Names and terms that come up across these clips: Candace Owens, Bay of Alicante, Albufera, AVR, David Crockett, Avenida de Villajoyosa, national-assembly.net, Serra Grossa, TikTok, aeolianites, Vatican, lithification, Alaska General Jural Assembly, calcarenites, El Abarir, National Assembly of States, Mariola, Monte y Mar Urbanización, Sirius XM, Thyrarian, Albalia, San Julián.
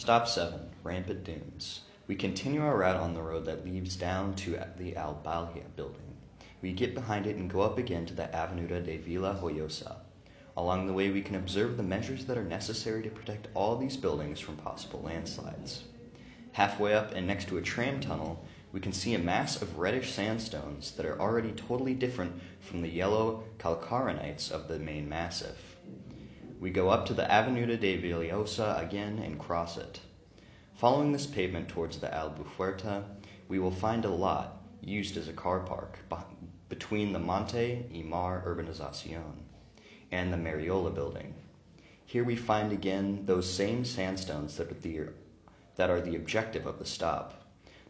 Stop 7. Rampant Dunes. We continue our route on the road that leads down to the Albalia building. We get behind it and go up again to the Avenida de Villajoyosa. Along the way, we can observe the measures that are necessary to protect all these buildings from possible landslides. Halfway up and next to a tram tunnel, we can see a mass of reddish sandstones that are already totally different from the yellow calcarenites of the main massif. We go up to the Avenida de Villajoyosa again and cross it. Following this pavement towards the Albufera, we will find a lot used as a car park between the Monte y Mar Urbanización and the Mariola building. Here we find again those same sandstones that are the objective of the stop.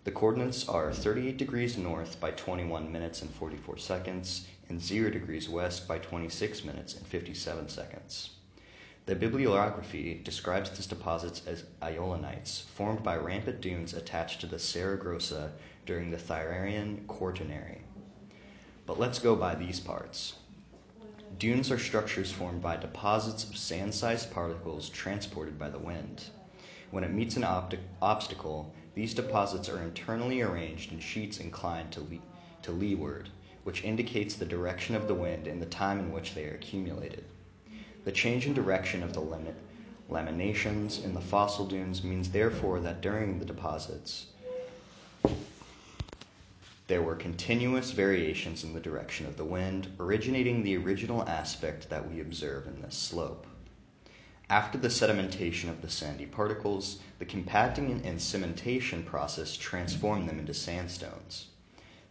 The coordinates are 38 degrees north by 21 minutes and 44 seconds and 0 degrees west by 26 minutes and 57 seconds. The bibliography describes these deposits as aeolianites, formed by rampant dunes attached to the Serra Grossa during the Thyrarian Quaternary. But let's go by these parts. Dunes are structures formed by deposits of sand-sized particles transported by the wind. When it meets an obstacle, these deposits are internally arranged in sheets inclined to leeward, which indicates the direction of the wind and the time in which they are accumulated. The change in direction of the laminations in the fossil dunes means, therefore, that during the deposits, there were continuous variations in the direction of the wind, originating the original aspect that we observe in this slope. After the sedimentation of the sandy particles, the compacting and cementation process transformed them into sandstones.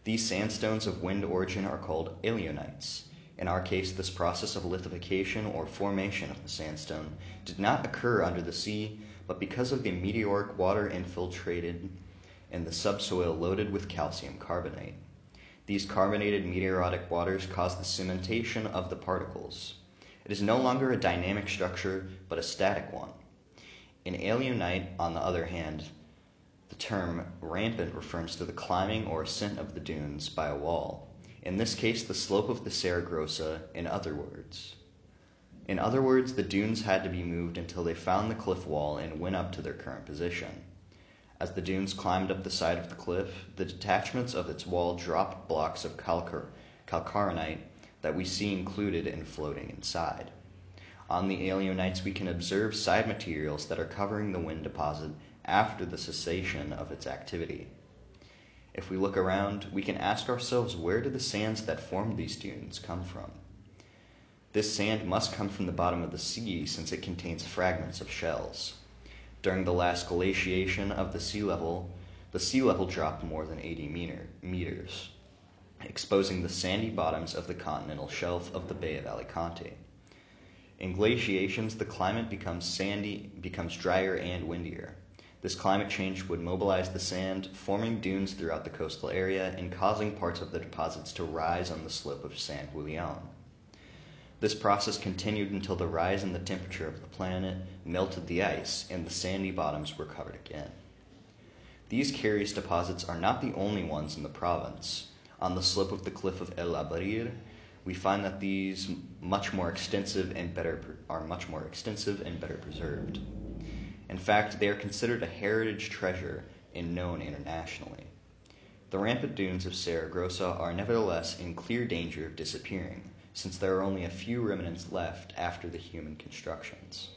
These sandstones of wind origin are called aeolianites. In our case, this process of lithification or formation of the sandstone did not occur under the sea, but because of the meteoric water infiltrated and the subsoil loaded with calcium carbonate. These carbonated meteoritic waters cause the cementation of the particles. It is no longer a dynamic structure, but a static one. In aeolionite, on the other hand, the term rampant refers to the climbing or ascent of the dunes by a wall. In this case, the slope of the Serra Grossa, in other words, the dunes had to be moved until they found the cliff wall and went up to their current position. As the dunes climbed up the side of the cliff, the detachments of its wall dropped blocks of calcarinite that we see included and floating inside. On the aeolianites, we can observe side materials that are covering the wind deposit after the cessation of its activity. If we look around, we can ask ourselves, where do the sands that formed these dunes come from? This sand must come from the bottom of the sea, since it contains fragments of shells. During the last glaciation of the sea level dropped more than 80 meters, exposing the sandy bottoms of the continental shelf of the Bay of Alicante. In glaciations, the climate becomes drier and windier. This climate change would mobilize the sand, forming dunes throughout the coastal area and causing parts of the deposits to rise on the slope of San Julián. This process continued until the rise in the temperature of the planet melted the ice and the sandy bottoms were covered again. These carious deposits are not the only ones in the province. On the slope of the cliff of El Abarir, we find that these are much more extensive and better preserved. In fact, they are considered a heritage treasure and known internationally. The rampant dunes of Serra Grossa are nevertheless in clear danger of disappearing, since there are only a few remnants left after the human constructions.